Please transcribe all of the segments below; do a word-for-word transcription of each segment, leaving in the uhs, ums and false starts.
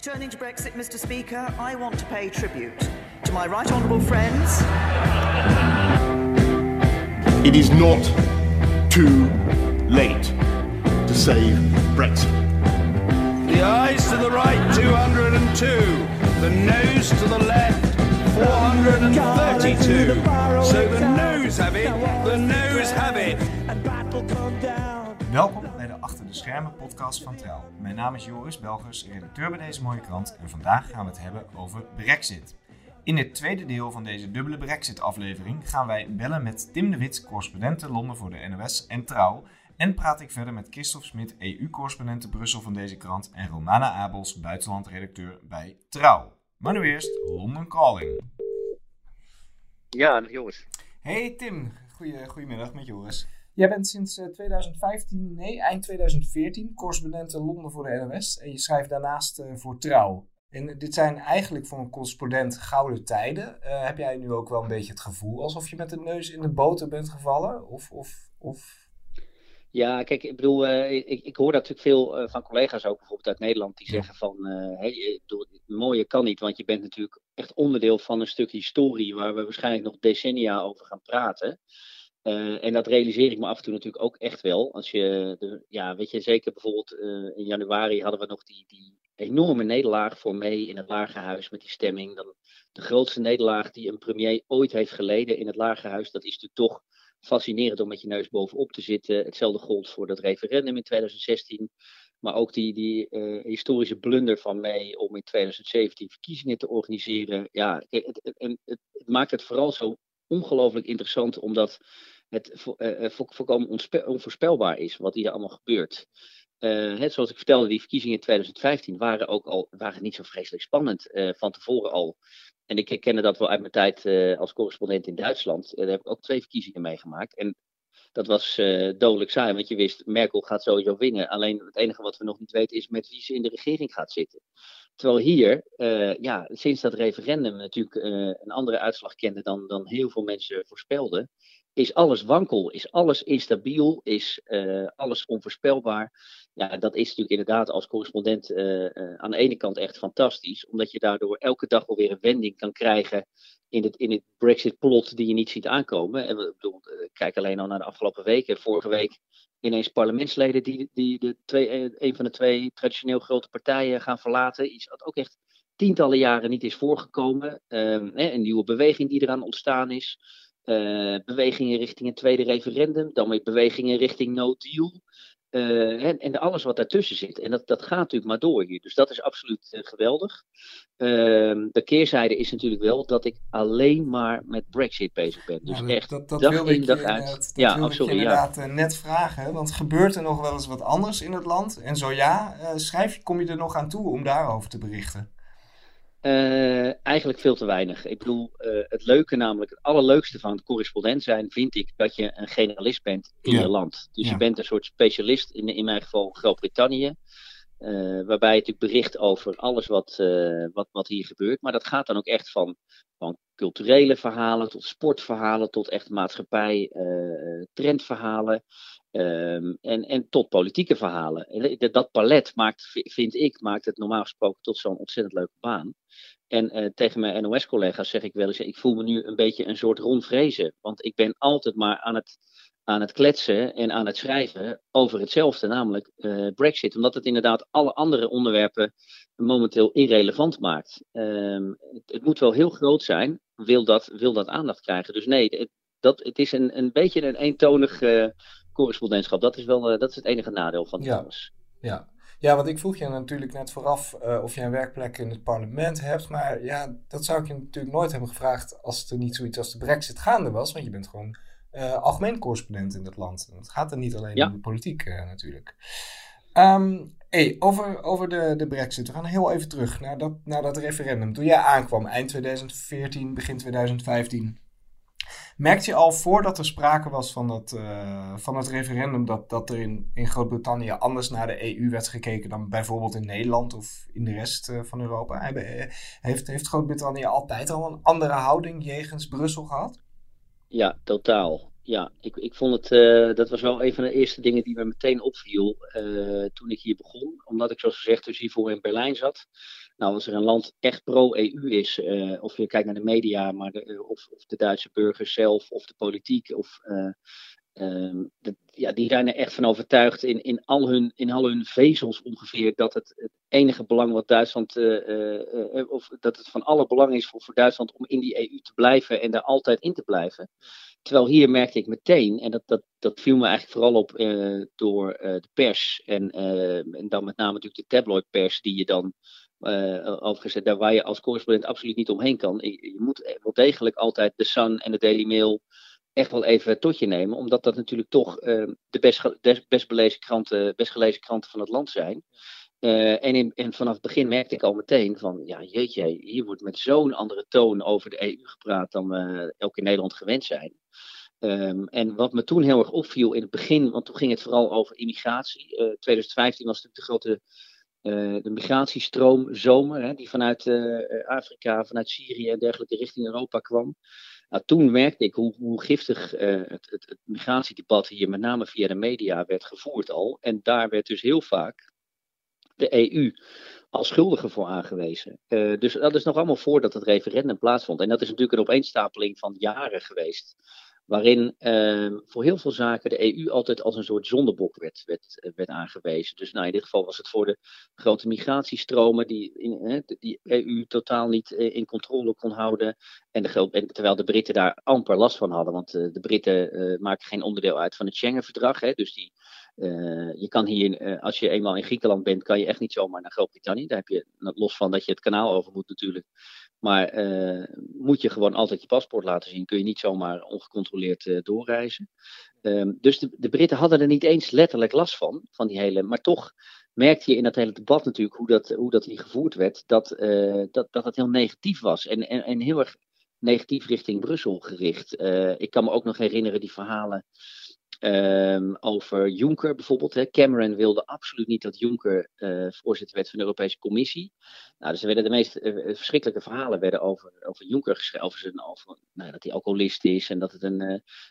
Turning to Brexit, Mister Speaker, I want to pay tribute to my right honourable friends. It is not too late to save Brexit. The ayes to the right, two hundred two. The noes to the left, four hundred thirty-two. So the noes have it, the noes have it. Welkom bij de Achter de Schermen podcast van Trouw. Mijn naam is Joris Belgers, redacteur bij deze mooie krant, en vandaag gaan we het hebben over Brexit. In het tweede deel van deze dubbele Brexit aflevering gaan wij bellen met Tim de Wit, correspondent in Londen voor de N O S en Trouw, en praat ik verder met Kristof Smit, E U-correspondent in Brussel van deze krant, en Romana Abels, buitenlandredacteur bij Trouw. Maar nu eerst London Calling. Ja, Joris. Hey Tim, Goeie, goedemiddag met Joris. Jij bent sinds tweeduizend vijftien, nee, eind tweeduizend veertien, correspondent in Londen voor de N O S. En je schrijft daarnaast voor Trouw. En dit zijn eigenlijk voor een correspondent gouden tijden. Uh, heb jij nu ook wel een beetje het gevoel alsof je met de neus in de boter bent gevallen? Of, of, of... Ja, kijk, ik bedoel, uh, ik, ik hoor dat natuurlijk veel uh, van collega's ook bijvoorbeeld uit Nederland. Die zeggen van, uh, hey, ik bedoel, het mooie kan niet, want je bent natuurlijk echt onderdeel van een stuk historie waar we waarschijnlijk nog decennia over gaan praten. Uh, en dat realiseer ik me af en toe natuurlijk ook echt wel. Als je, de, ja, weet je, zeker bijvoorbeeld uh, in januari hadden we nog die, die enorme nederlaag voor May in het Lagerhuis met die stemming. Dan de grootste nederlaag die een premier ooit heeft geleden in het Lagerhuis. Dat is natuurlijk toch fascinerend om met je neus bovenop te zitten. Hetzelfde gold voor dat referendum in tweeduizend zestien. Maar ook die, die uh, historische blunder van May om in tweeduizend zeventien verkiezingen te organiseren. Ja, het, het, het, het maakt het vooral zo ongelooflijk interessant, omdat het vo- uh, vo- volkomen onspe- onvoorspelbaar is wat hier allemaal gebeurt. Uh, het, zoals ik vertelde, die verkiezingen in tweeduizend vijftien waren ook al waren niet zo vreselijk spannend uh, van tevoren al. En ik herkende dat wel uit mijn tijd uh, als correspondent in Duitsland. Uh, daar heb ik ook twee verkiezingen meegemaakt. En dat was uh, dodelijk saai, want je wist, Merkel gaat sowieso winnen. Alleen het enige wat we nog niet weten is met wie ze in de regering gaat zitten. Terwijl hier, uh, ja, sinds dat referendum natuurlijk uh, een andere uitslag kende dan, dan heel veel mensen voorspelden, is alles wankel, is alles instabiel, is uh, alles onvoorspelbaar. Ja, dat is natuurlijk inderdaad als correspondent uh, uh, aan de ene kant echt fantastisch, omdat je daardoor elke dag alweer een wending kan krijgen in het, in het Brexit-plot die je niet ziet aankomen. En ik bedoel, kijk alleen al naar de afgelopen weken. Vorige week ineens parlementsleden die, die de twee, een van de twee traditioneel grote partijen gaan verlaten. Iets wat ook echt tientallen jaren niet is voorgekomen. Um, hè, een nieuwe beweging die eraan ontstaan is. Uh, bewegingen richting een tweede referendum. Dan weer bewegingen richting no deal. Uh, en, en alles wat daartussen zit. En dat, dat gaat natuurlijk maar door hier. Dus dat is absoluut uh, geweldig. Uh, de keerzijde is natuurlijk wel dat ik alleen maar met Brexit bezig ben. Dus ja, dat, echt, dat, dat dag wilde in, dag uit. Dat ja, wilde absoluut, ik je inderdaad ja. net vragen. Want gebeurt er nog wel eens wat anders in het land? En zo ja, uh, schrijf, kom je er nog aan toe om daarover te berichten? Uh, eigenlijk veel te weinig. Ik bedoel, uh, het leuke namelijk, het allerleukste van het correspondent zijn, vind ik, dat je een generalist bent in ja. je land. Dus ja. je bent een soort specialist, in, in mijn geval Groot-Brittannië, uh, waarbij je natuurlijk bericht over alles wat, uh, wat, wat hier gebeurt. Maar dat gaat dan ook echt van, van culturele verhalen tot sportverhalen, tot echt maatschappij, uh, trendverhalen. Um, en, en tot politieke verhalen. En dat, dat palet maakt, vind ik, maakt het normaal gesproken tot zo'n ontzettend leuke baan. En uh, tegen mijn N O S-collega's zeg ik wel eens, ik voel me nu een beetje een soort Ron Vrezen. Want ik ben altijd maar aan het, aan het kletsen en aan het schrijven over hetzelfde, namelijk uh, Brexit. Omdat het inderdaad alle andere onderwerpen momenteel irrelevant maakt. Um, het, het moet wel heel groot zijn, wil dat, wil dat aandacht krijgen. Dus nee, het, dat, het is een, een beetje een eentonig Uh, correspondentschap, dat is wel, uh, dat is het enige nadeel van ja. alles. Ja. ja, want ik vroeg je natuurlijk net vooraf uh, of je een werkplek in het parlement hebt, maar ja, dat zou ik je natuurlijk nooit hebben gevraagd als er niet zoiets als de Brexit gaande was, want je bent gewoon uh, algemeen correspondent in dat land. Het gaat er niet alleen ja. om de politiek uh, natuurlijk. Um, hey, over, over de, de Brexit, we gaan heel even terug naar dat, naar dat referendum. Toen jij aankwam, eind tweeduizend veertien, begin tweeduizend vijftien... Merkte je al voordat er sprake was van, dat, uh, van het referendum dat, dat er in, in Groot-Brittannië anders naar de E U werd gekeken dan bijvoorbeeld in Nederland of in de rest uh, van Europa? Heeft, heeft Groot-Brittannië altijd al een andere houding jegens Brussel gehad? Ja, totaal. Ja, ik, ik vond het, uh, dat was wel een van de eerste dingen die me meteen opviel uh, toen ik hier begon. Omdat ik, zoals gezegd, dus hiervoor in Berlijn zat. Nou, als er een land echt pro-E U is, uh, of je kijkt naar de media, maar de, of, of de Duitse burgers zelf, of de politiek, of... Uh, Um, de, ja, die zijn er echt van overtuigd in, in, al hun, in al hun vezels ongeveer dat het, het enige belang wat Duitsland, uh, uh, uh, of dat het van alle belang is voor, voor Duitsland om in die E U te blijven en daar altijd in te blijven. Terwijl hier merkte ik meteen, en dat, dat, dat viel me eigenlijk vooral op uh, door uh, de pers en, uh, en dan met name natuurlijk de tabloidpers die je dan... Uh, overigens, daar waar je als correspondent absoluut niet omheen kan. Je, je moet wel degelijk altijd de Sun en de Daily Mail echt wel even tot je nemen, omdat dat natuurlijk toch uh, de best, des, best, belezen kranten, best gelezen kranten van het land zijn. Uh, en, in, en vanaf het begin merkte ik al meteen van, ja jeetje, hier wordt met zo'n andere toon over de E U gepraat dan we ook in Nederland gewend zijn. Um, en wat me toen heel erg opviel in het begin, want toen ging het vooral over immigratie. Uh, twintig vijftien was natuurlijk de grote uh, de migratiestroom zomer, hè, die vanuit uh, Afrika, vanuit Syrië en dergelijke richting Europa kwam. Nou, toen merkte ik hoe, hoe giftig uh, het, het, het migratiedebat hier met name via de media werd gevoerd al. En daar werd dus heel vaak de E U als schuldige voor aangewezen. Uh, dus dat is nog allemaal voordat het referendum plaatsvond. En dat is natuurlijk een opeenstapeling van jaren geweest. Waarin uh, voor heel veel zaken de E U altijd als een soort zondebok werd, werd, werd aangewezen. Dus nou, in dit geval was het voor de grote migratiestromen die de E U totaal niet in controle kon houden. En de, en terwijl de Britten daar amper last van hadden, want uh, de Britten uh, maken geen onderdeel uit van het Schengen-verdrag. Hè, dus die, uh, je kan hier, uh, als je eenmaal in Griekenland bent, kan je echt niet zomaar naar Groot-Brittannië. Daar heb je, los van dat je het kanaal over moet natuurlijk. Maar uh, moet je gewoon altijd je paspoort laten zien. Kun je niet zomaar ongecontroleerd uh, doorreizen. Um, dus de, de Britten hadden er niet eens letterlijk last van. van die hele, maar toch merkte je in dat hele debat natuurlijk hoe dat, hoe dat hier gevoerd werd. Dat, uh, dat, dat het heel negatief was. En, en, en heel erg negatief richting Brussel gericht. Uh, ik kan me ook nog herinneren die verhalen um, over Juncker bijvoorbeeld. Hè. Cameron wilde absoluut niet dat Juncker uh, voorzitter werd van de Europese Commissie. Nou, dus er werden de meest uh, verschrikkelijke verhalen werden over, over Juncker geschreven. Over zijn, over, nou, dat hij alcoholist is en dat het een, uh,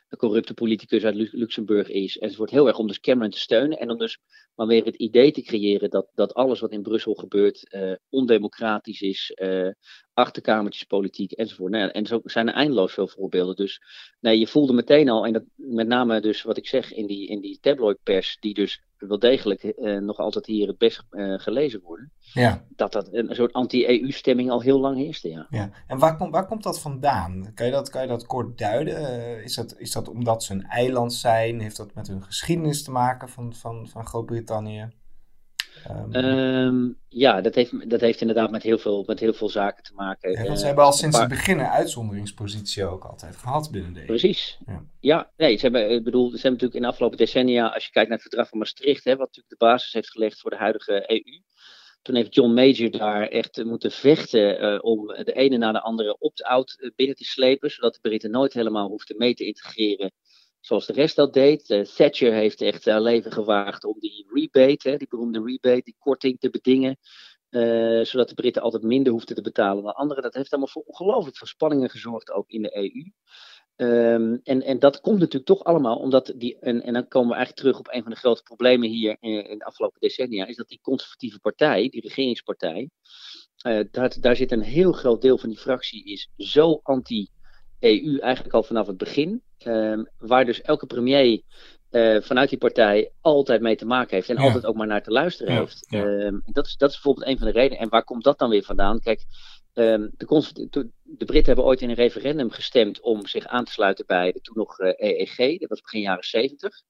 een corrupte politicus uit Lu- Luxemburg is. En het wordt heel erg om dus Cameron te steunen. En om dus maar weer het idee te creëren dat, dat alles wat in Brussel gebeurt uh, ondemocratisch is. Uh, achterkamertjespolitiek enzovoort. Nou, en zo zijn er eindeloos veel voorbeelden. Dus nee, je voelde meteen al, en dat, met name dus wat ik zeg in die, in die tabloidpers, die dus wel degelijk eh, nog altijd hier het best eh, gelezen worden, ja. dat dat een soort anti-E U-stemming al heel lang heerste. Ja. Ja. En waar, kom, waar komt dat vandaan? Kan je dat, kan je dat kort duiden? Uh, is, dat, is dat omdat ze een eiland zijn? Heeft dat met hun geschiedenis te maken van, van, van Groot-Brittannië? Um, um, ja, dat heeft, dat heeft inderdaad met heel veel, met heel veel zaken te maken. Ja, want uh, ze hebben al sinds paar... het begin een uitzonderingspositie ook altijd gehad binnen de E U. Precies. Ja, ja nee, ze hebben, ik bedoel, ze hebben natuurlijk in de afgelopen decennia, als je kijkt naar het verdrag van Maastricht, hè, wat natuurlijk de basis heeft gelegd voor de huidige E U. Toen heeft John Major daar echt moeten vechten uh, om de ene na de andere opt-out binnen te slepen, zodat de Britten nooit helemaal hoefden mee te integreren. Zoals de rest dat deed. Uh, Thatcher heeft echt haar leven gewaagd om die rebate, hè, die beroemde rebate, die korting te bedingen. Uh, zodat de Britten altijd minder hoefden te betalen dan anderen. Dat heeft allemaal voor ongelooflijk veel spanningen gezorgd, ook in de E U. Um, en, en dat komt natuurlijk toch allemaal omdat die, en, en dan komen we eigenlijk terug op een van de grote problemen hier in, in de afgelopen decennia, is dat die conservatieve partij, die regeringspartij, uh, dat, daar zit een heel groot deel van die fractie is zo anti-E U eigenlijk al vanaf het begin. Um, waar dus elke premier uh, vanuit die partij altijd mee te maken heeft en ja. altijd ook maar naar te luisteren ja. heeft. Ja. Um, dat, is, dat is bijvoorbeeld een van de redenen. En waar komt dat dan weer vandaan? Kijk, um, de, cons- de, de Britten hebben ooit in een referendum gestemd om zich aan te sluiten bij de toen nog uh, E E G. Dat was begin jaren zeventig.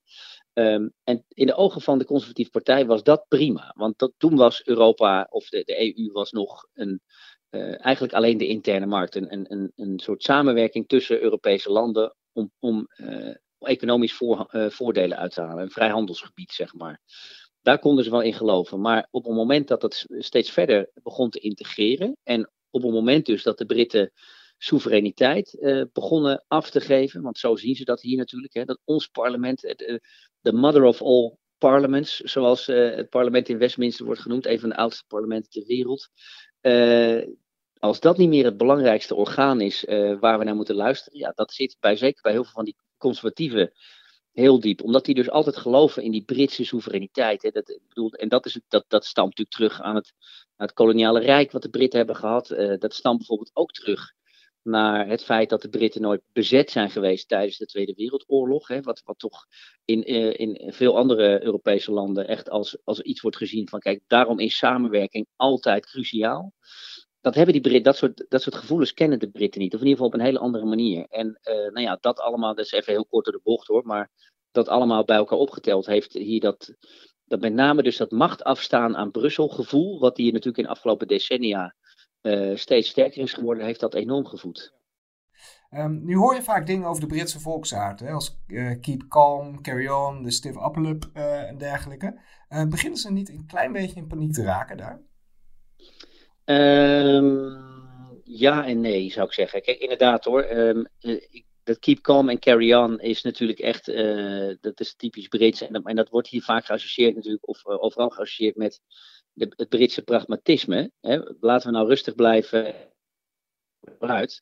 Um, en in de ogen van de conservatieve partij was dat prima. Want dat, toen was Europa of de, de E U was nog een... Uh, eigenlijk alleen de interne markt. Een, een, een, een soort samenwerking tussen Europese landen om, om uh, economisch voor, uh, voordelen uit te halen. Een vrijhandelsgebied, zeg maar. Daar konden ze wel in geloven. Maar op het moment dat dat steeds verder begon te integreren en op het moment dus dat de Britten soevereiniteit uh, begonnen af te geven, want zo zien ze dat hier natuurlijk, hè, dat ons parlement, de mother of all parliaments, zoals uh, het parlement in Westminster wordt genoemd, een van de oudste parlementen ter wereld. Uh, als dat niet meer het belangrijkste orgaan is uh, waar we naar moeten luisteren, ja, dat zit bij, zeker bij heel veel van die conservatieven heel diep. Omdat die dus altijd geloven in die Britse soevereiniteit. Hè. Dat, ik bedoel, en dat, is, dat, dat stamt natuurlijk terug aan het, aan het koloniale rijk wat de Britten hebben gehad. Uh, dat stamt bijvoorbeeld ook terug naar het feit dat de Britten nooit bezet zijn geweest tijdens de Tweede Wereldoorlog. Hè, wat, wat toch in, uh, in veel andere Europese landen echt als, als iets wordt gezien van kijk, daarom is samenwerking altijd cruciaal. Dat hebben die Britten, dat soort, dat soort gevoelens kennen de Britten niet. Of in ieder geval op een hele andere manier. En uh, nou ja, dat allemaal, dat is even heel kort door de bocht hoor, maar dat allemaal bij elkaar opgeteld heeft hier dat, dat met name dus dat macht afstaan aan Brussel gevoel, wat hier natuurlijk in de afgelopen decennia Uh, steeds sterker is geworden, heeft dat enorm gevoed. Um, nu hoor je vaak dingen over de Britse volksaard, hè, als uh, keep calm, carry on, de stiff upper lip uh, en dergelijke. Uh, beginnen ze niet een klein beetje in paniek te raken daar? Um, ja en nee, zou ik zeggen. Kijk, inderdaad hoor, um, dat keep calm en carry on is natuurlijk echt, uh, dat is typisch Brits en dat, en dat wordt hier vaak geassocieerd natuurlijk, of uh, overal geassocieerd met De, het Britse pragmatisme, hè? Laten we nou rustig blijven vooruit.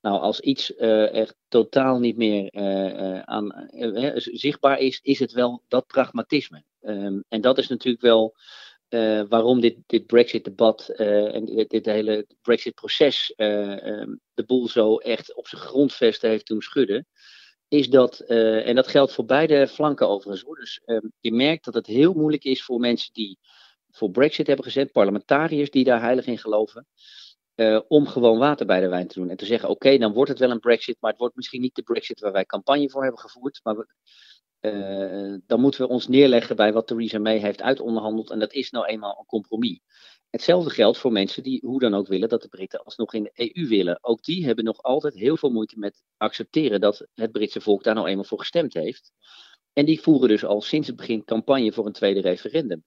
Nou, als iets uh, echt totaal niet meer uh, aan, uh, zichtbaar is, is het wel dat pragmatisme. Um, en dat is natuurlijk wel uh, waarom dit, dit Brexit-debat uh, en dit, dit hele Brexit-proces uh, um, de boel zo echt op zijn grondvesten heeft doen schudden. Is dat, uh, en dat geldt voor beide flanken overigens. Hoor. Dus um, je merkt dat het heel moeilijk is voor mensen die voor Brexit hebben gezet, parlementariërs die daar heilig in geloven, uh, om gewoon water bij de wijn te doen. En te zeggen, oké, okay, dan wordt het wel een Brexit, maar het wordt misschien niet de Brexit waar wij campagne voor hebben gevoerd. Maar we, uh, dan moeten we ons neerleggen bij wat Theresa May heeft uitonderhandeld. En dat is nou eenmaal een compromis. Hetzelfde geldt voor mensen die hoe dan ook willen dat de Britten alsnog in de E U willen. Ook die hebben nog altijd heel veel moeite met accepteren dat het Britse volk daar nou eenmaal voor gestemd heeft. En die voeren dus al sinds het begin campagne voor een tweede referendum.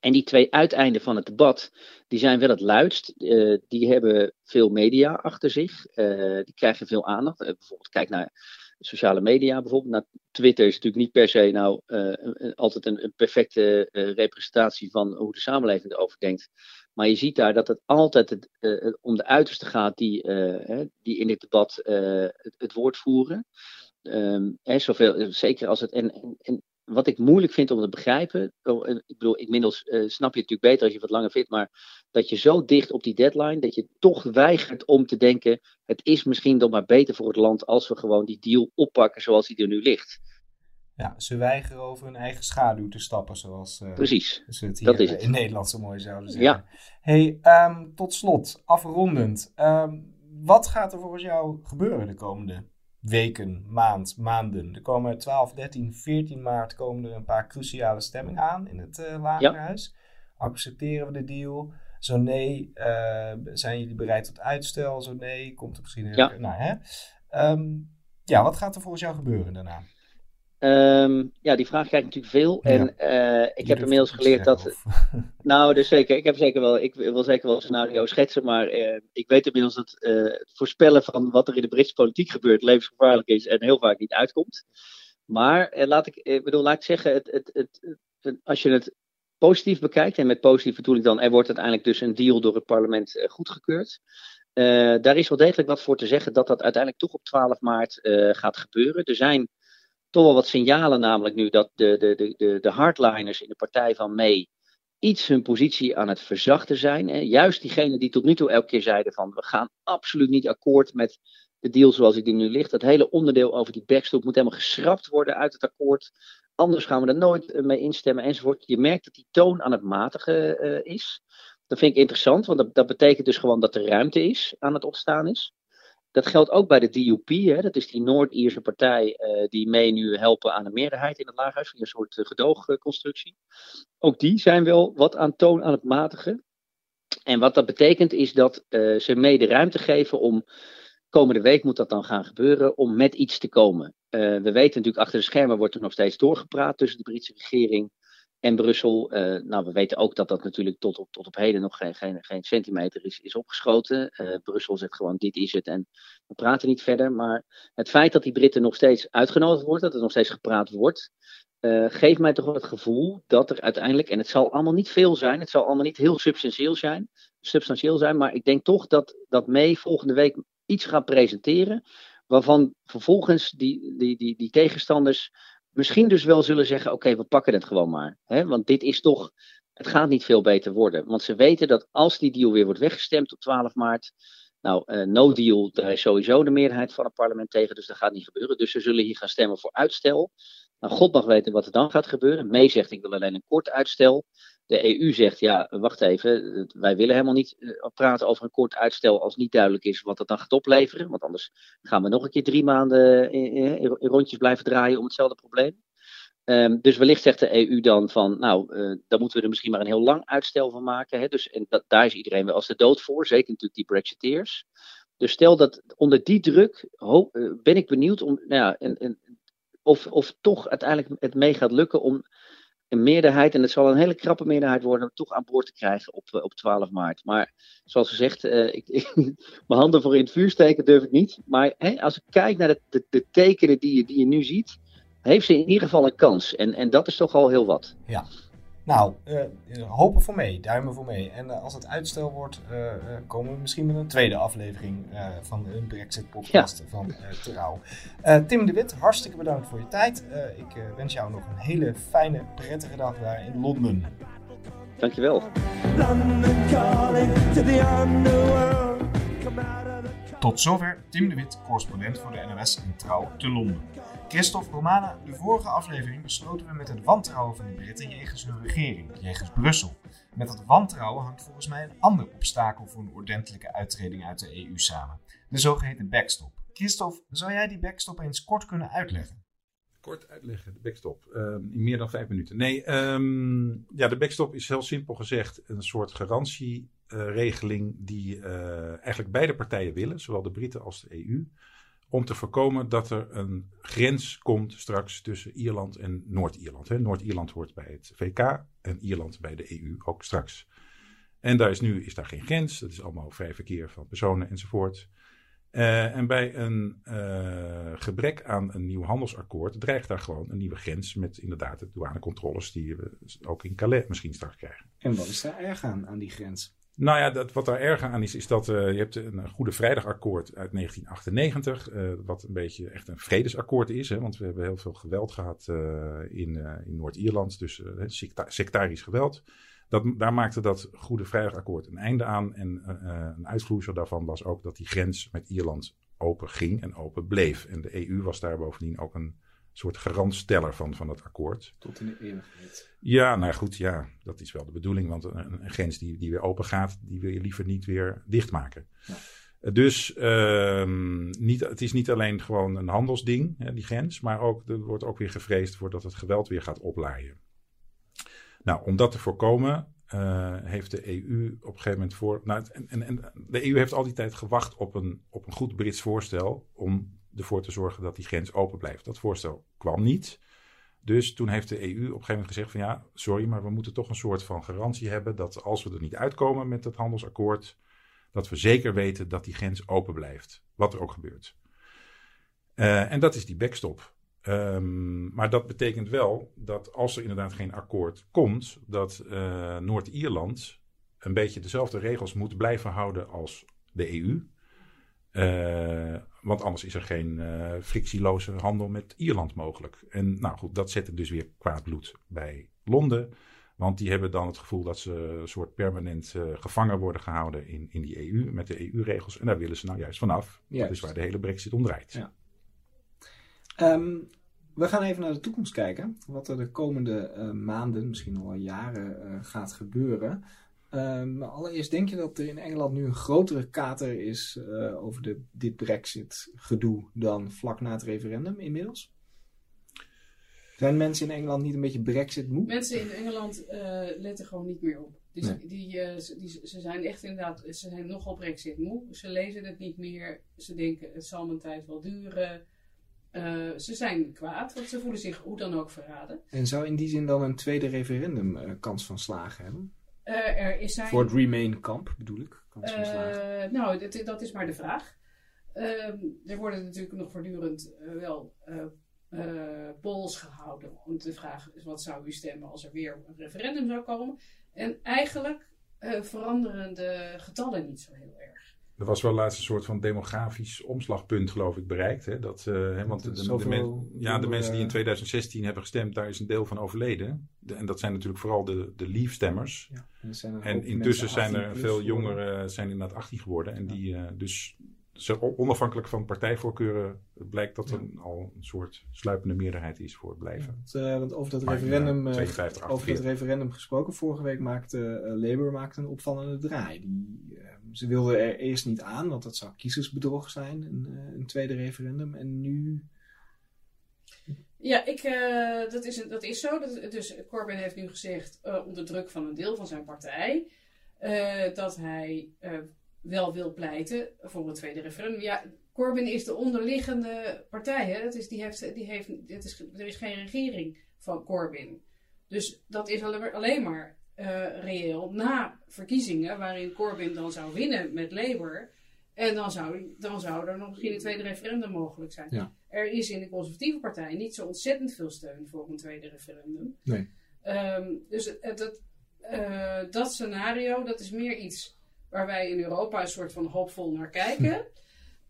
En die twee uiteinden van het debat, die zijn wel het luidst. Uh, die hebben veel media achter zich. Uh, die krijgen veel aandacht. Uh, bijvoorbeeld kijk naar sociale media. Bijvoorbeeld. Nou, Twitter is natuurlijk niet per se nou, uh, altijd een, een perfecte uh, representatie van hoe de samenleving erover denkt. Maar je ziet daar dat het altijd het, uh, om de uitersten gaat die, uh, die in dit debat uh, het, het woord voeren. Um, hè, zoveel, zeker als het... En, en, en, Wat ik moeilijk vind om te begrijpen, ik bedoel, inmiddels uh, snap je het natuurlijk beter als je wat langer vindt, maar dat je zo dicht op die deadline, dat je toch weigert om te denken, het is misschien dan maar beter voor het land als we gewoon die deal oppakken zoals die er nu ligt. Ja, ze weigeren over hun eigen schaduw te stappen, zoals uh, Precies, ze het hier dat is het. in Nederland zo mooi zouden zeggen. Ja. Hey, um, tot slot, afrondend, um, wat gaat er volgens jou gebeuren de komende weken, maand, maanden. Er komen twaalf, dertien, veertien maart komen er een paar cruciale stemmingen aan in het uh, Lagerhuis. Ja. Accepteren we de deal? Zo nee, uh, zijn jullie bereid tot uitstel? Zo nee, komt er misschien... Ja. Een, nou, hè? Um, ja, wat gaat er volgens jou gebeuren daarna? Um, ja, die vraag krijg ik natuurlijk veel. Ja. En uh, ik je heb inmiddels geleerd dat... Of... nou, dus zeker. Ik, heb zeker wel, ik wil zeker wel een scenario schetsen. Maar uh, ik weet inmiddels dat uh, het voorspellen van wat er in de Britse politiek gebeurt levensgevaarlijk is en heel vaak niet uitkomt. Maar uh, laat, ik, ik bedoel, laat ik zeggen, het, het, het, het, als je het positief bekijkt, en met positief bedoel ik dan, er wordt uiteindelijk dus een deal door het parlement uh, goedgekeurd. Uh, daar is wel degelijk wat voor te zeggen dat dat uiteindelijk toch op twaalf maart uh, gaat gebeuren. Er zijn toch wel wat signalen namelijk nu dat de, de, de, de hardliners in de partij van May iets hun positie aan het verzachten zijn. Hè. Juist diegenen die tot nu toe elke keer zeiden van we gaan absoluut niet akkoord met de deal zoals die nu ligt. Dat hele onderdeel over die backstop moet helemaal geschrapt worden uit het akkoord. Anders gaan we er nooit mee instemmen enzovoort. Je merkt dat die toon aan het matigen uh, is. Dat vind ik interessant, want dat, dat betekent dus gewoon dat er ruimte is aan het ontstaan is. Dat geldt ook bij de D U P, hè? Dat is die Noord-Ierse partij uh, die mee nu helpen aan de meerderheid in het Lagerhuis, via een soort uh, gedoogconstructie. Ook die zijn wel wat aan toon aan het matigen. En wat dat betekent is dat uh, ze mee de ruimte geven om, komende week moet dat dan gaan gebeuren, om met iets te komen. Uh, we weten natuurlijk, achter de schermen wordt er nog steeds doorgepraat tussen de Britse regering en Brussel. Uh, nou, we weten ook dat dat natuurlijk tot op, tot op heden nog geen, geen, geen centimeter is, is opgeschoten. Uh, Brussel zegt gewoon, dit is het en we praten niet verder. Maar het feit dat die Britten nog steeds uitgenodigd worden, dat er nog steeds gepraat wordt, uh, geeft mij toch wel het gevoel dat er uiteindelijk, en het zal allemaal niet veel zijn, het zal allemaal niet heel substantieel zijn, substantieel zijn maar ik denk toch dat, dat May volgende week iets gaat presenteren waarvan vervolgens die, die, die, die tegenstanders misschien dus wel zullen zeggen, oké, we pakken het gewoon maar. Hè? Want dit is toch, het gaat niet veel beter worden. Want ze weten dat als die deal weer wordt weggestemd op twaalf maart, nou, uh, no deal, daar is sowieso de meerderheid van het parlement tegen, dus dat gaat niet gebeuren. Dus ze zullen hier gaan stemmen voor uitstel. Nou, God mag weten wat er dan gaat gebeuren. May zegt, ik wil alleen een kort uitstel. De E U zegt, ja, wacht even, wij willen helemaal niet praten over een kort uitstel als niet duidelijk is wat dat dan gaat opleveren. Want anders gaan we nog een keer drie maanden in, in, in rondjes blijven draaien om hetzelfde probleem. Um, dus wellicht zegt de E U dan van, nou, uh, daar moeten we er misschien maar een heel lang uitstel van maken. Hè? Dus en dat, daar is iedereen wel als de dood voor, zeker natuurlijk die Brexiteers. Dus stel dat onder die druk hoop, uh, ben ik benieuwd om, nou ja, en, en, of, of toch uiteindelijk het mee gaat lukken om een meerderheid, en het zal een hele krappe meerderheid worden, om toch aan boord te krijgen op, op twaalf maart. Maar zoals gezegd, uh, ik, ik, mijn handen voor in het vuur steken durf ik niet. Maar hè, als ik kijk naar de, de, de tekenen die je, die je nu ziet, heeft ze in ieder geval een kans. En, en dat is toch al heel wat. Ja, nou, uh, hopen voor mee, duimen voor mee. En uh, als het uitstel wordt, uh, uh, komen we misschien met een tweede aflevering uh, van een Brexit-podcast ja. van uh, Trouw. Uh, Tim de Wit, hartstikke bedankt voor je tijd. Uh, ik uh, wens jou nog een hele fijne, prettige dag daar in Londen. Dankjewel. Tot zover Tim de Wit, correspondent voor de N O S in Trouw te Londen. Kristof, Romana, de vorige aflevering besloten we met het wantrouwen van de Britten jegens hun regering, jegens Brussel. Met dat wantrouwen hangt volgens mij een ander obstakel voor een ordentelijke uittreding uit de E U samen. De zogeheten backstop. Kristof, zou jij die backstop eens kort kunnen uitleggen? Kort uitleggen, de backstop. Uh, in meer dan vijf minuten. Nee, um, ja, de backstop is heel simpel gezegd een soort garantieregeling die uh, eigenlijk beide partijen willen, zowel de Britten als de E U. Om te voorkomen dat er een grens komt straks tussen Ierland en Noord-Ierland. Hè. Noord-Ierland hoort bij het V K en Ierland bij de E U ook straks. En daar is nu is daar geen grens. Dat is allemaal vrij verkeer van personen enzovoort. Uh, en bij een uh, gebrek aan een nieuw handelsakkoord dreigt daar gewoon een nieuwe grens met inderdaad de douanecontroles die we ook in Calais misschien straks krijgen. En wat is daar erg aan, aan die grens? Nou ja, dat, wat daar erger aan is, is dat uh, je hebt een uh, Goede Vrijdagakkoord uit negentien achtennegentig. Uh, wat een beetje echt een vredesakkoord is. Hè, want we hebben heel veel geweld gehad uh, in, uh, in Noord-Ierland. Dus uh, secta- sectarisch geweld. Dat, daar maakte dat Goede Vrijdagakkoord een einde aan. En uh, uh, een uitvloeisel daarvan was ook dat die grens met Ierland open ging en open bleef. En de E U was daar bovendien ook een soort garantsteller van, van het akkoord. Tot in de eeuwigheid. Ja, nou goed, ja, dat is wel de bedoeling. Want een, een grens die, die weer open gaat, die wil je liever niet weer dichtmaken. Ja. Dus uh, niet, het is niet alleen gewoon een handelsding, hè, die grens. Maar ook, er wordt ook weer gevreesd voor dat het geweld weer gaat oplaaien. Nou, om dat te voorkomen uh, heeft de E U op een gegeven moment voor... Nou, en, en, en de E U heeft al die tijd gewacht op een, op een goed Brits voorstel om ervoor te zorgen dat die grens open blijft. Dat voorstel kwam niet. Dus toen heeft de E U op een gegeven moment gezegd van ja, sorry, maar we moeten toch een soort van garantie hebben dat als we er niet uitkomen met het handelsakkoord, dat we zeker weten dat die grens open blijft. Wat er ook gebeurt. Uh, en dat is die backstop. Um, maar dat betekent wel dat als er inderdaad geen akkoord komt, dat uh, Noord-Ierland een beetje dezelfde regels moet blijven houden als de E U. Uh, want anders is er geen uh, frictieloze handel met Ierland mogelijk. En nou goed, dat zette dus weer kwaad bloed bij Londen. Want die hebben dan het gevoel dat ze een soort permanent uh, gevangen worden gehouden in, in die E U, met de E U-regels. En daar willen ze nou juist vanaf. Juist. Dat is waar de hele Brexit om draait. Ja. Um, we gaan even naar de toekomst kijken. Wat er de komende uh, maanden, misschien al jaren, uh, gaat gebeuren. Um, allereerst denk je dat er in Engeland nu een grotere kater is uh, over de, dit Brexit-gedoe dan vlak na het referendum inmiddels? Zijn mensen in Engeland niet een beetje Brexit-moe? Mensen in Engeland uh, letten gewoon niet meer op. Dus nee. die, uh, die, ze zijn echt inderdaad, ze zijn nogal Brexit-moe. Ze lezen het niet meer. Ze denken het zal mijn tijd wel duren. Uh, ze zijn kwaad, want ze voelen zich hoe dan ook verraden. En zou in die zin dan een tweede referendum uh, kans van slagen hebben? Uh, er is zijn... Voor het Remain-kamp bedoel ik? Kans van slagen. Uh, nou, dat, dat is maar de vraag. Uh, er worden natuurlijk nog voortdurend uh, wel uh, uh, polls gehouden. Om de vraag is, wat zou u stemmen als er weer een referendum zou komen? En eigenlijk uh, veranderen de getallen niet zo heel erg. Er was wel laatst een soort van demografisch omslagpunt, geloof ik, bereikt. Hè? Dat, uh, hè, want de, de, de, men, ja, de mensen die in twintig zestien hebben gestemd, daar is een deel van overleden. De, en dat zijn natuurlijk vooral de, de leave-stemmers. Ja, en, zijn en intussen zijn er veel jongeren, zijn inderdaad achttien geworden. En ja. die uh, dus, onafhankelijk van partijvoorkeuren, blijkt dat er ja. al een soort sluipende meerderheid is voor het blijven. Ja, want, uh, want over dat referendum, uh, tweeënvijftig, over dat referendum gesproken, vorige week maakte uh, Labour maakte een opvallende draai. Die... Uh, Ze wilden er eerst niet aan, want dat zou kiezersbedrog zijn, een, een tweede referendum. En nu... Ja, ik, uh, dat, is, dat is zo. Dat, dus Corbyn heeft nu gezegd, uh, onder druk van een deel van zijn partij, uh, dat hij uh, wel wil pleiten voor een tweede referendum. Ja, Corbyn is de onderliggende partij. Hè? Dat is, die heeft, die heeft, het is, er is geen regering van Corbyn. Dus dat is alleen maar... Uh, reëel na verkiezingen waarin Corbyn dan zou winnen met Labour en dan zou, dan zou er nog misschien een tweede referendum mogelijk zijn. Ja. Er is in de conservatieve partij niet zo ontzettend veel steun voor een tweede referendum. Nee. Um, dus uh, dat, uh, dat scenario, dat is meer iets waar wij in Europa een soort van hoopvol naar kijken,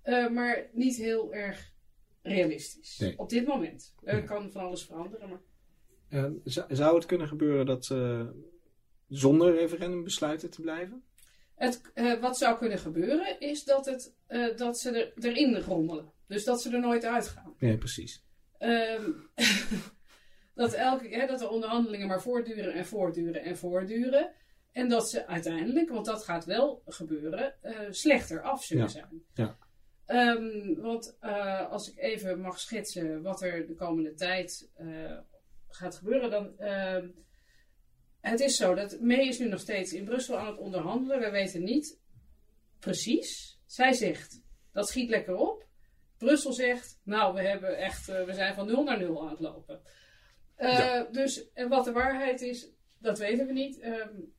hm. uh, maar niet heel erg realistisch. Nee. Op dit moment. Er uh, ja. kan van alles veranderen. Maar... Uh, zou, zou het kunnen gebeuren dat uh... zonder referendumbesluiten te blijven? Het, uh, wat zou kunnen gebeuren is dat, het, uh, dat ze er, erin rommelen. Dus dat ze er nooit uitgaan. Nee, precies. Um, dat, elke, hè, dat de onderhandelingen maar voortduren en voortduren en voortduren. En dat ze uiteindelijk, want dat gaat wel gebeuren, uh, slechter af zullen ja. zijn. Ja. Um, want uh, als ik even mag schetsen wat er de komende tijd uh, gaat gebeuren, dan... Uh, Het is zo dat May is nu nog steeds in Brussel aan het onderhandelen. We weten niet precies. Zij zegt, dat schiet lekker op. Brussel zegt, nou we, hebben echt, uh, we zijn van nul naar nul aan het lopen. Uh, ja. Dus en wat de waarheid is, dat weten we niet. Um,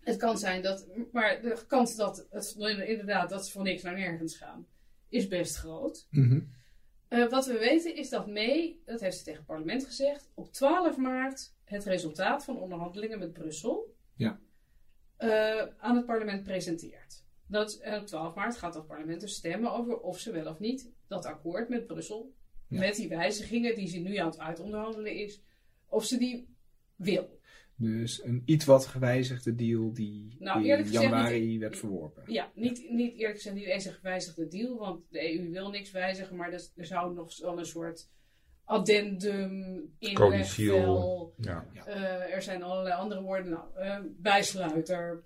het kan zijn dat, maar de kans dat het inderdaad dat ze voor niks naar nergens gaan, is best groot. Mm-hmm. Uh, wat we weten is dat May, dat heeft ze tegen het parlement gezegd, op twaalf maart het resultaat van onderhandelingen met Brussel ja. uh, aan het parlement presenteert. Dat, en op twaalf maart gaat het parlement dus stemmen over of ze wel of niet dat akkoord met Brussel, ja. met die wijzigingen die ze nu aan het uitonderhandelen is, of ze die wil. Dus een iets wat gewijzigde deal die nou, in januari niet, werd verworpen. Ja, niet, niet eerlijk gezegd niet eens een gewijzigde deal, want de E U wil niks wijzigen, maar er, er zou nog wel een soort addendum, inlegvel, ja. uh, er zijn allerlei andere woorden, nou, uh, bijsluiter,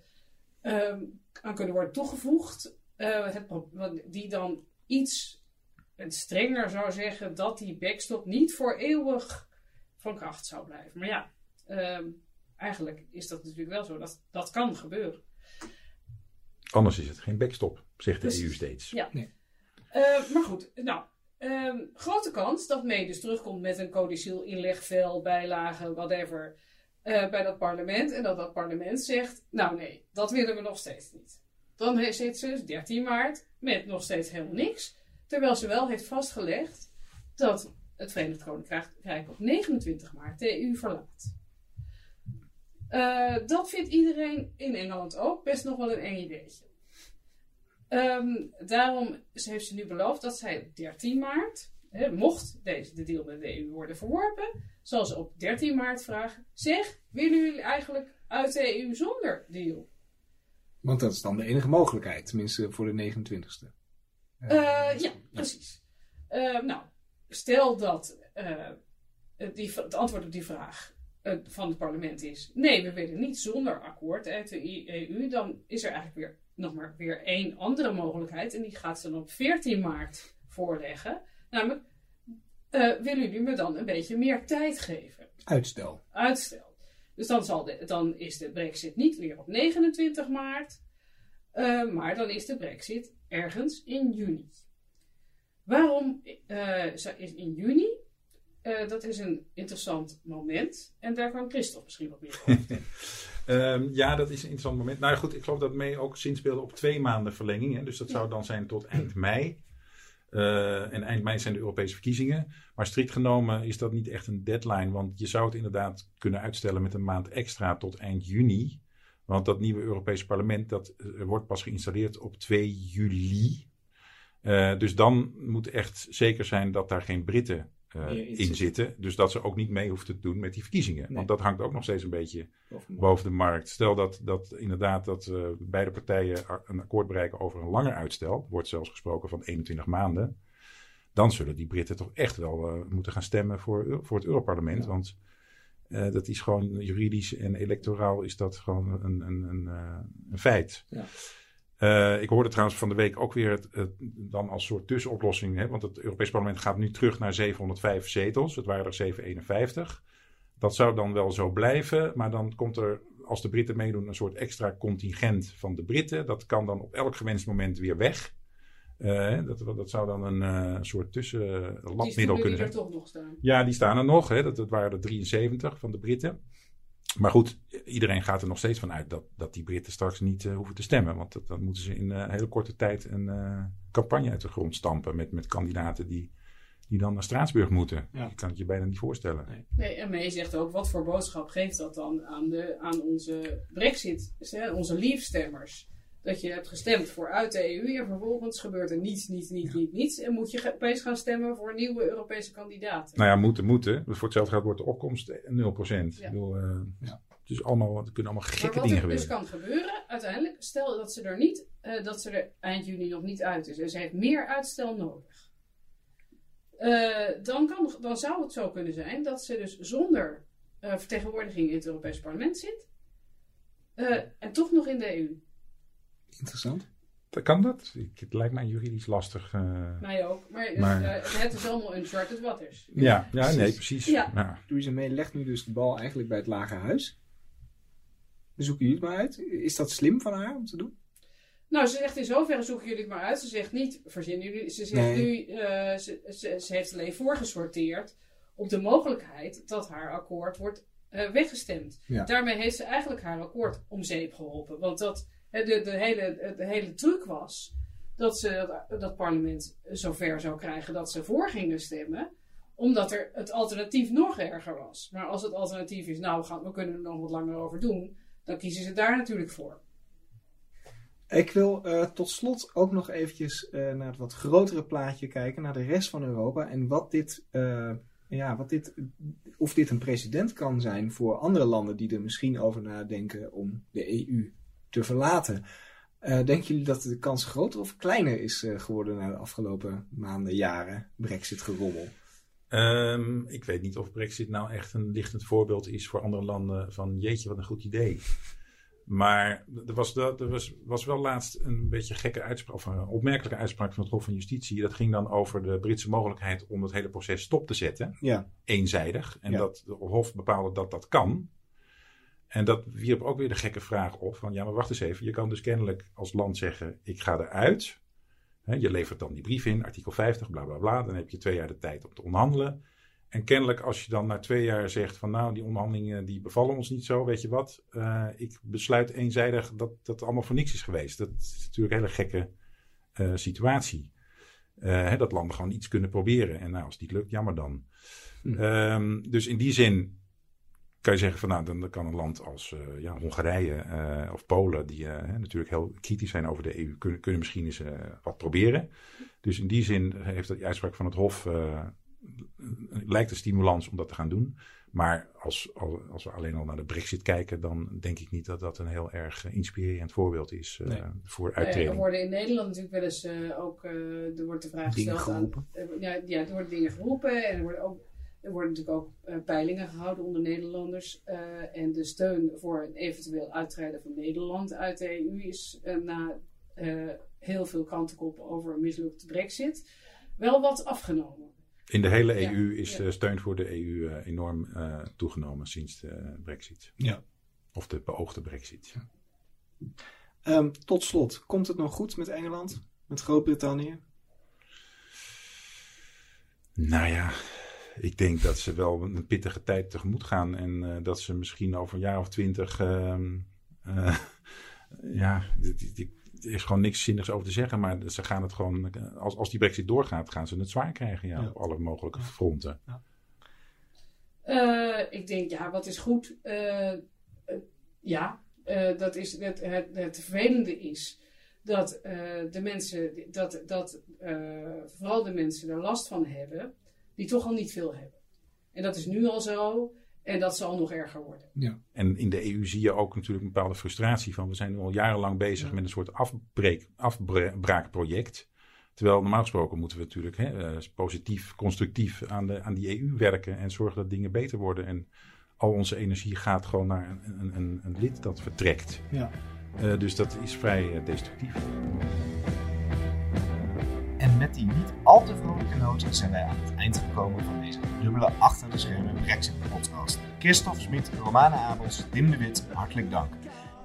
uh, aan kunnen worden toegevoegd, uh, het, die dan iets strenger zou zeggen dat die backstop niet voor eeuwig van kracht zou blijven. Maar ja, uh, eigenlijk is dat natuurlijk wel zo, dat, dat kan gebeuren. Anders is het geen backstop, zegt de dus, E U steeds. Ja. Nee. Uh, maar goed, nou... Um, grote kans dat May dus terugkomt met een codicil, inlegvel, bijlage, whatever, uh, bij dat parlement. En dat dat parlement zegt, nou nee, dat willen we nog steeds niet. Dan zit ze dertien maart met nog steeds helemaal niks. Terwijl ze wel heeft vastgelegd dat het Verenigd Koninkrijk op negenentwintig maart de E U verlaat. Uh, dat vindt iedereen in Engeland ook best nog wel een eng ideetje. Um, daarom heeft ze nu beloofd dat zij op dertien maart, hè, mocht deze, de deal met de E U worden verworpen, zal ze op dertien maart vragen, zeg, willen jullie eigenlijk uit de E U zonder deal? Want dat is dan de enige mogelijkheid, tenminste voor de negenentwintigste. Uh, uh, ja, precies. Uh, nou, stel dat uh, die, het antwoord op die vraag uh, van het parlement is, nee, we willen niet zonder akkoord uit de E U, dan is er eigenlijk weer... nog maar weer één andere mogelijkheid. En die gaat ze dan op veertien maart voorleggen. Namelijk, uh, willen jullie me dan een beetje meer tijd geven? Uitstel. Uitstel. Dus dan, zal de, dan is de Brexit niet weer op negenentwintig maart. Uh, maar dan is de Brexit ergens in juni. Waarom uh, in juni? Uh, dat is een interessant moment. En daar kan Kristof misschien wat meer over vertellen. Um, ja, dat is een interessant moment. Nou goed, ik geloof dat May ook zinspeelde op twee maanden verlenging. Hè? Dus dat ja. zou dan zijn tot eind mei. Uh, en eind mei zijn de Europese verkiezingen. Maar strikt genomen is dat niet echt een deadline. Want je zou het inderdaad kunnen uitstellen met een maand extra tot eind juni. Want dat nieuwe Europese parlement, dat uh, wordt pas geïnstalleerd op twee juli. Uh, dus dan moet echt zeker zijn dat daar geen Britten uh, in zitten. zitten. Dus dat ze ook niet mee hoeft te doen met die verkiezingen. Nee. Want dat hangt ook nog steeds een beetje boven, boven de markt. Stel dat, dat inderdaad dat uh, beide partijen een akkoord bereiken over een langer uitstel. Wordt zelfs gesproken van eenentwintig maanden. Dan zullen die Britten toch echt wel uh, moeten gaan stemmen voor, voor het Europarlement. Ja. Want uh, dat is gewoon juridisch en electoraal is dat gewoon een, een, een, uh, een feit. Ja. Uh, ik hoorde trouwens van de week ook weer het, het, dan als soort tussenoplossing. Hè, want het Europees parlement gaat nu terug naar zevenhonderdvijf zetels. Het waren er zevenhonderdeenenvijftig. Dat zou dan wel zo blijven. Maar dan komt er, als de Britten meedoen, een soort extra contingent van de Britten. Dat kan dan op elk gewenst moment weer weg. Uh, dat, dat zou dan een uh, soort tussenlapmiddel kunnen zijn. Die er toch nog staan. Ja, die staan er nog. Hè. Dat, dat waren er drieënzeventig van de Britten. Maar goed, iedereen gaat er nog steeds van uit dat, dat die Britten straks niet uh, hoeven te stemmen. Want dat, dan moeten ze in uh, hele korte tijd een uh, campagne uit de grond stampen met, met kandidaten die, die dan naar Straatsburg moeten. Ja. Ik kan het je bijna niet voorstellen. Nee, nee en May zegt ook, wat voor boodschap geeft dat dan aan, de, aan onze Brexit, onze leave-stemmers? Dat je hebt gestemd voor uit de E U en vervolgens gebeurt er niets, niets, niets, ja. niets, niets. En moet je opeens gaan stemmen voor nieuwe Europese kandidaten. Nou ja, moeten, moeten. Voor hetzelfde geld wordt de opkomst nul procent. Ja. Ik bedoel, uh, ja. Dus allemaal, er kunnen allemaal gekke dingen gebeuren. Maar wat er dus kan gebeuren, uiteindelijk, stel dat ze er niet, uh, dat ze er eind juni nog niet uit is. En ze heeft meer uitstel nodig. Uh, dan, kan, dan zou het zo kunnen zijn dat ze dus zonder uh, vertegenwoordiging in het Europese parlement zit. Uh, en toch nog in de E U. Interessant. Kan dat? Ik, het lijkt mij juridisch lastig. Uh, mij ook. Maar, dus, maar... Uh, het is allemaal uncharted waters. Ja, ja precies. nee, precies. Ja. Ja. Theresa May legt nu dus de bal eigenlijk bij het Lagerhuis. Dan zoeken jullie het maar uit. Is dat slim van haar om te doen? Nou, ze zegt in zoverre zoeken jullie het maar uit. Ze zegt niet, verzinnen jullie. Ze zegt nee. nu, uh, ze, ze, ze heeft alleen voorgesorteerd op de mogelijkheid dat haar akkoord wordt uh, weggestemd. Ja. Daarmee heeft ze eigenlijk haar akkoord om zeep geholpen. Want dat... De, de, hele, de hele truc was dat ze dat, dat parlement zover zou krijgen dat ze voor gingen stemmen, omdat er het alternatief nog erger was. Maar als het alternatief is, nou we, we kunnen er nog wat langer over doen, dan kiezen ze daar natuurlijk voor. Ik wil uh, tot slot ook nog eventjes uh, naar het wat grotere plaatje kijken, naar de rest van Europa en wat dit, uh, ja, wat dit, of dit een precedent kan zijn voor andere landen die er misschien over nadenken om de E U te verlaten. Uh, denken jullie dat de kans groter of kleiner is uh, geworden na de afgelopen maanden, jaren Brexit-gerommel? Um, ik weet niet of Brexit nou echt een lichtend voorbeeld is voor andere landen van jeetje, wat een goed idee. Maar er was, er was, was wel laatst een beetje gekke uitspraak, of een opmerkelijke uitspraak van het Hof van Justitie. Dat ging dan over de Britse mogelijkheid om het hele proces stop te zetten. Ja. Eenzijdig. En ja. dat de Hof bepaalde dat dat kan. En dat wierp ook weer de gekke vraag op van ja, maar wacht eens even. Je kan dus kennelijk als land zeggen, ik ga eruit. He, je levert dan die brief in, artikel vijftig, bla bla bla. Dan heb je twee jaar de tijd om te onderhandelen. En kennelijk als je dan na twee jaar zegt van nou, die onderhandelingen die bevallen ons niet zo, weet je wat. Uh, ik besluit eenzijdig dat dat allemaal voor niks is geweest. Dat is natuurlijk een hele gekke uh, situatie. Uh, he, dat landen gewoon iets kunnen proberen. En nou, als het niet lukt, jammer dan. Hm. Um, dus in die zin kan je zeggen van nou, dan kan een land als uh, ja, Hongarije uh, of Polen, die uh, natuurlijk heel kritisch zijn over de E U, kunnen, kunnen misschien eens uh, wat proberen. Dus in die zin heeft dat die uitspraak van het Hof, uh, lijkt een stimulans om dat te gaan doen. Maar als, als we alleen al naar de Brexit kijken, dan denk ik niet dat dat een heel erg inspirerend voorbeeld is uh, nee. voor uittreding. Er worden in Nederland natuurlijk wel eens uh, ook, uh, er wordt de vraag dingen gesteld geroepen. aan, uh, ja, ja, er worden dingen geroepen en er worden ook Er worden natuurlijk ook uh, peilingen gehouden onder Nederlanders. Uh, en de steun voor een eventueel uittreden van Nederland uit de E U is uh, na uh, heel veel krantenkoppen over een mislukte Brexit wel wat afgenomen. In de hele E U ja, is ja. de steun voor de E U uh, enorm uh, toegenomen sinds de Brexit. Ja. Of de beoogde Brexit. Ja. Um, tot slot, komt het nog goed met Engeland, met Groot-Brittannië? Nou ja... Ik denk dat ze wel een pittige tijd tegemoet gaan. En uh, dat ze misschien over een jaar of twintig... Uh, uh, ja, er is gewoon niks zinnigs over te zeggen. Maar ze gaan het gewoon... Als, als die Brexit doorgaat, gaan ze het zwaar krijgen. Ja, ja. Op alle mogelijke fronten. Ja. Uh, ik denk, ja, wat is goed? Uh, uh, ja, Uh, dat is het, het, het vervelende is dat uh, de mensen, dat, dat uh, vooral de mensen daar last van hebben, die toch al niet veel hebben. En dat is nu al zo. En dat zal nog erger worden. Ja. En in de E U zie je ook natuurlijk een bepaalde frustratie van. We zijn nu al jarenlang bezig ja. met een soort afbreek, afbraakproject. Terwijl normaal gesproken moeten we natuurlijk hè, positief, constructief aan, de, aan die E U werken. En zorgen dat dingen beter worden. En al onze energie gaat gewoon naar een, een, een, een lid dat vertrekt. Ja. Uh, dus dat is vrij destructief. En met die niet al te vrolijke noot zijn wij aan het eind gekomen van deze dubbele achter de schermen Brexit-podcast. Kristof Smit, Romana Abels, Tim de Wit, hartelijk dank.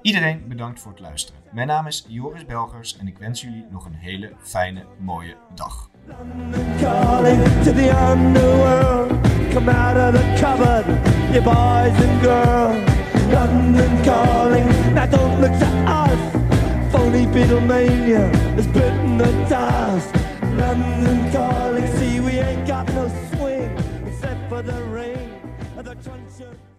Iedereen bedankt voor het luisteren. Mijn naam is Joris Belgers en ik wens jullie nog een hele fijne, mooie dag. London calling, see we ain't got no swing, except for the rain and the crunch of...